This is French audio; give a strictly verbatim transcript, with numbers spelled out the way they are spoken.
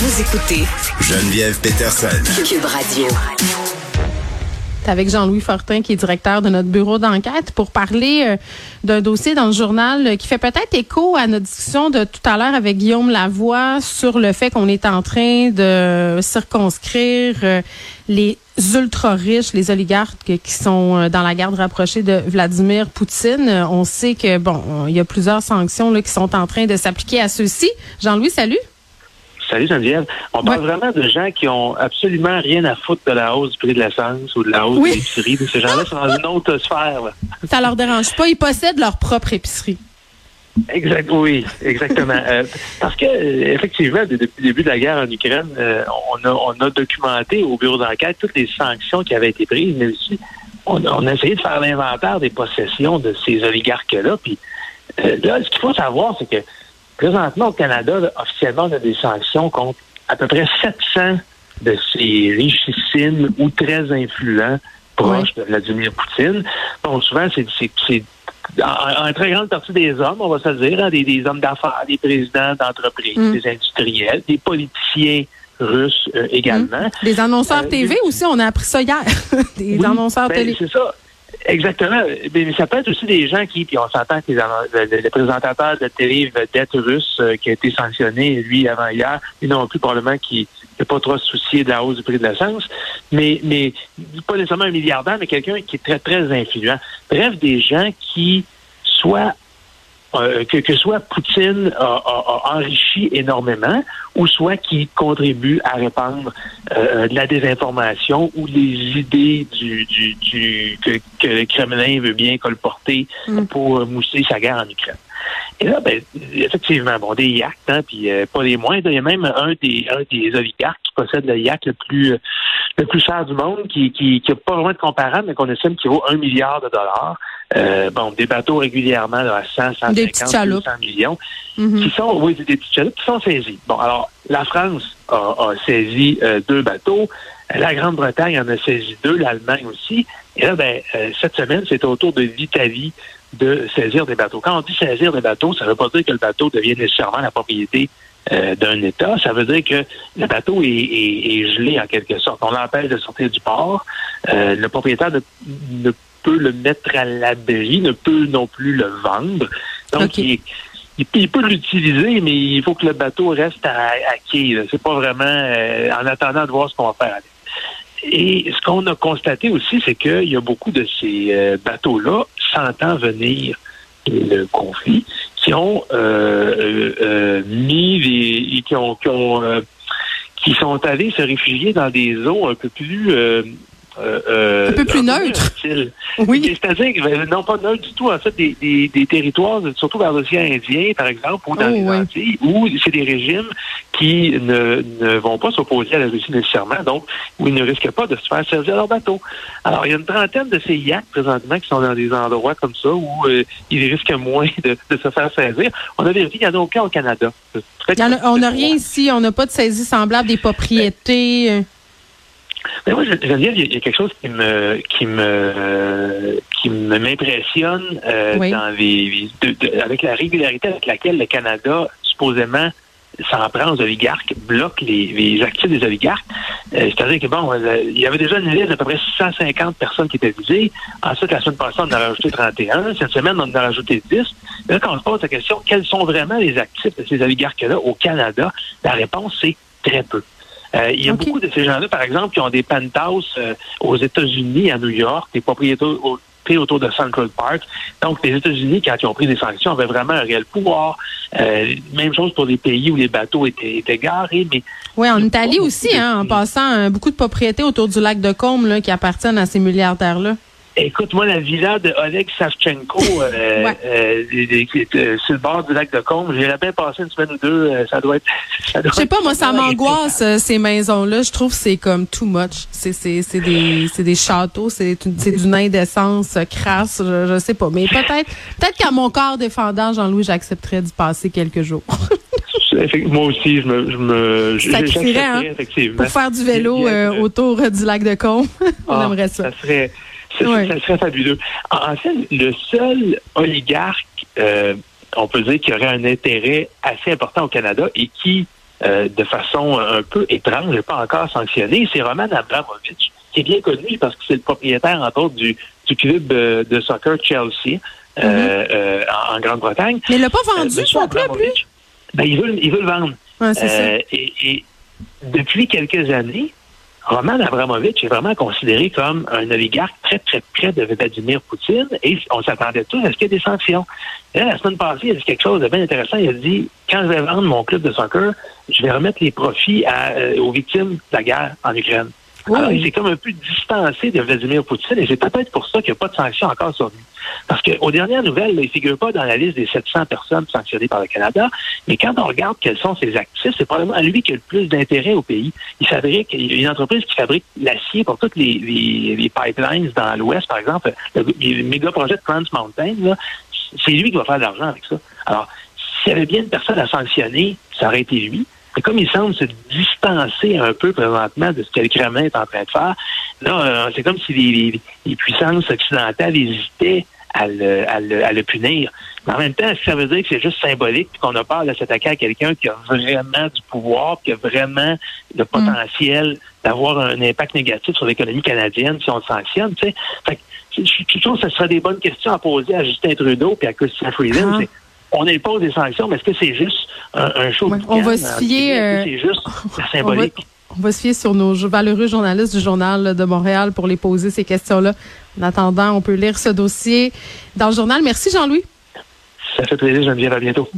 Vous écoutez Geneviève Peterson, Cube Radio. Avec Jean-Louis Fortin, qui est directeur de notre bureau d'enquête, pour parler euh, d'un dossier dans le journal euh, qui fait peut-être écho à notre discussion de tout à l'heure avec Guillaume Lavoie sur le fait qu'on est en train de circonscrire euh, les ultra-riches, les oligarques qui sont dans la garde rapprochée de Vladimir Poutine. On sait que, bon, il y a plusieurs sanctions là, qui sont en train de s'appliquer à ceux-ci. Jean-Louis, salut. Salut Geneviève. On parle ouais. vraiment de gens qui ont absolument rien à foutre de la hausse du prix de l'essence ou de la hausse oui. de l'épicerie. Ces gens-là sont dans une autre sphère. Là. Ça leur dérange pas. Ils possèdent leur propre épicerie. Exact. Oui, exactement. euh, parce que effectivement, depuis le début de la guerre en Ukraine, euh, on, a, on a documenté au bureau d'enquête toutes les sanctions qui avaient été prises, mais aussi on, on a essayé de faire l'inventaire des possessions de ces oligarques-là. Puis euh, là, ce qu'il faut savoir, c'est que présentement, au Canada, là, officiellement, on a des sanctions contre à peu près sept cents de ces richissimes ou très influents proches oui. de Vladimir Poutine. Bon, souvent, c'est, c'est, c'est en, en très grande partie des hommes, on va se le dire, hein, des, des hommes d'affaires, des présidents d'entreprises, mm. des industriels, des politiciens russes euh, également. Mm. Des annonceurs euh, T V aussi, on a appris ça hier. des oui, annonceurs ben, télé. C'est ça. Exactement. Mais ça peut être aussi des gens qui, puis on s'entend que le présentateur de télé vedette russe euh, qui a été sanctionné, lui, avant hier, lui non plus probablement qui n'est pas trop soucié de la hausse du prix de l'essence, mais, mais pas nécessairement un milliardaire, mais quelqu'un qui est très, très influent. Bref, des gens qui, soit euh, que, que soit Poutine a, a, a enrichi énormément, ou soit qui contribue à répandre euh, de la désinformation ou les idées du, du, du que, que le Kremlin veut bien colporter mm. pour mousser sa guerre en Ukraine. Et là, ben, effectivement, bon, des yachts, hein, puis euh, pas les moindres. Il y a même un des un des oligarques qui possède le yacht le plus le plus cher du monde, qui qui qui a pas vraiment de comparable, mais qu'on estime qu'il vaut un milliard de dollars. Euh, bon, des bateaux régulièrement là, à cent, cent cinquante, deux cents millions, mm-hmm. qui sont, oui, des petites chaloupes qui sont saisies. Bon, alors, la France a, a saisi euh, deux bateaux, la Grande-Bretagne en a saisi deux, l'Allemagne aussi, et là, ben, euh, cette semaine, c'est au tour de l'Italie de saisir des bateaux. Quand on dit saisir des bateaux, ça ne veut pas dire que le bateau devient nécessairement la propriété euh, d'un État, ça veut dire que le bateau est, est, est gelé en quelque sorte. On l'empêche de sortir du port, euh, le propriétaire ne, ne peut le mettre à l'abri, ne peut non plus le vendre. Donc, okay. il, il, il peut l'utiliser, mais il faut que le bateau reste à, à quai. Là. C'est pas vraiment euh, en attendant de voir ce qu'on va faire avec. Et ce qu'on a constaté aussi, c'est qu'il y a beaucoup de ces euh, bateaux-là, sentant venir le conflit, qui ont euh, euh, mis des... qui ont, qui, ont, euh, qui sont allés se réfugier dans des eaux un peu plus... Euh, Euh, euh, un peu plus neutre. Oui. C'est-à-dire que, non pas neutre du tout, en fait, des, des, des territoires, surtout vers l'océan Indien, par exemple, ou dans oh, les ouais. Antilles, où c'est des régimes qui ne, ne vont pas s'opposer à la Russie nécessairement, donc où ils ne risquent pas de se faire servir leur bateau. Alors, il y a une trentaine de ces yachts, présentement, qui sont dans des endroits comme ça, où euh, ils risquent moins de, de se faire saisir. On a vérifié qu'il n'y en a aucun au Canada. A, on n'a rien ici, on n'a pas de saisie semblable des propriétés... Ben, Mais moi, je veux dire, il y a quelque chose qui me qui me euh, qui m'impressionne euh, oui. dans les de, de, avec la régularité avec laquelle le Canada supposément s'en prend aux oligarques, bloque les, les actifs des oligarques. Euh, c'est-à-dire que bon, euh, il y avait déjà une liste d'à peu près six cent cinquante personnes qui étaient visées. Ensuite, la semaine passée, on en a rajouté trente et un. Cette semaine, on en a rajouté dix. Et là, quand on se pose la question, quels sont vraiment les actifs de ces oligarques-là au Canada, la réponse, c'est très peu. Euh, il y a okay. beaucoup de ces gens-là, par exemple, qui ont des penthouses euh, aux États-Unis, à New York, des propriétés au, autour de Central Park. Donc, les États-Unis, quand ils ont pris des sanctions, avaient vraiment un réel pouvoir. Euh, même chose pour les pays où les bateaux étaient, étaient garés. Mais oui, en Italie aussi, hein, de... en passant, euh, beaucoup de propriétés autour du lac de Côme là, qui appartiennent à ces milliardaires-là. Écoute, moi, la villa de Oleg Savchenko, euh, ouais. euh, euh, sur le bord du lac de Combe, j'ai bien passé une semaine ou deux, euh, ça doit être... Je sais pas, moi, ça m'angoisse, euh, ces maisons-là. Je trouve que c'est comme too much. C'est, c'est, c'est, des, c'est des châteaux, c'est, c'est d'une indécence crasse, je, je sais pas. Mais peut-être, peut-être qu'à mon corps défendant, Jean-Louis, j'accepterais d'y passer quelques jours. Moi aussi, je me, je me, je, ça j'accepterais, hein, effectivement. Pour faire du vélo euh, autour du lac de Combe, on ah, aimerait ça. Ça serait... Ça, oui. ça serait fabuleux. En fait, le seul oligarque, euh, on peut dire, qui aurait un intérêt assez important au Canada et qui euh, de façon un peu étrange et pas encore sanctionnée. C'est Roman Abramovich, qui est bien connu parce que c'est le propriétaire, entre autres, du, du club euh, de soccer Chelsea euh, mm-hmm. euh, en, en Grande-Bretagne. Mais il l'a pas vendu, euh, son club, lui? Ben, il veut, il veut le vendre. Ouais, c'est euh, ça. Et, et depuis quelques années, Roman Abramovich est vraiment considéré comme un oligarque très, très près de Vladimir Poutine et on s'attendait tous à ce qu'il y ait des sanctions. Et là, la semaine passée, il a dit quelque chose de bien intéressant. Il a dit, quand je vais vendre mon club de soccer, je vais remettre les profits à, euh, aux victimes de la guerre en Ukraine. Oui. Alors, il s'est comme un peu distancé de Vladimir Poutine et c'est peut-être pour ça qu'il n'y a pas de sanctions encore sur lui. Parce qu'aux dernières nouvelles, là, il ne figure pas dans la liste des sept cents personnes sanctionnées par le Canada, mais quand on regarde quels sont ses actifs, c'est probablement lui qui a le plus d'intérêt au pays. Il fabrique, il y a une entreprise qui fabrique l'acier pour toutes les, les, les pipelines dans l'Ouest, par exemple, le, le méga projet de Trans Mountain, là, c'est lui qui va faire de l'argent avec ça. Alors, s'il y avait bien une personne à sanctionner, ça aurait été lui. Mais comme il semble se distancer un peu présentement de ce que le Kremlin est en train de faire, là, c'est comme si les, les, les puissances occidentales hésitaient à le, à, le, à le punir. Mais en même temps, est-ce que ça veut dire que c'est juste symbolique et qu'on a peur de s'attaquer à quelqu'un qui a vraiment du pouvoir, qui a vraiment le potentiel mmh. d'avoir un impact négatif sur l'économie canadienne si on le sanctionne? Tu sais? Fait que, je trouve que ce serait des bonnes questions à poser à Justin Trudeau et à Christian Freeland. Ah. On impose des sanctions, mais est-ce que c'est juste un, un show? Ouais, on va se fier... Euh, c'est juste symbolique. On va, on va se fier sur nos valeureux journalistes du Journal de Montréal pour les poser, ces questions-là. En attendant, on peut lire ce dossier dans le journal. Merci, Jean-Louis. Ça fait plaisir, Geneviève. À bientôt.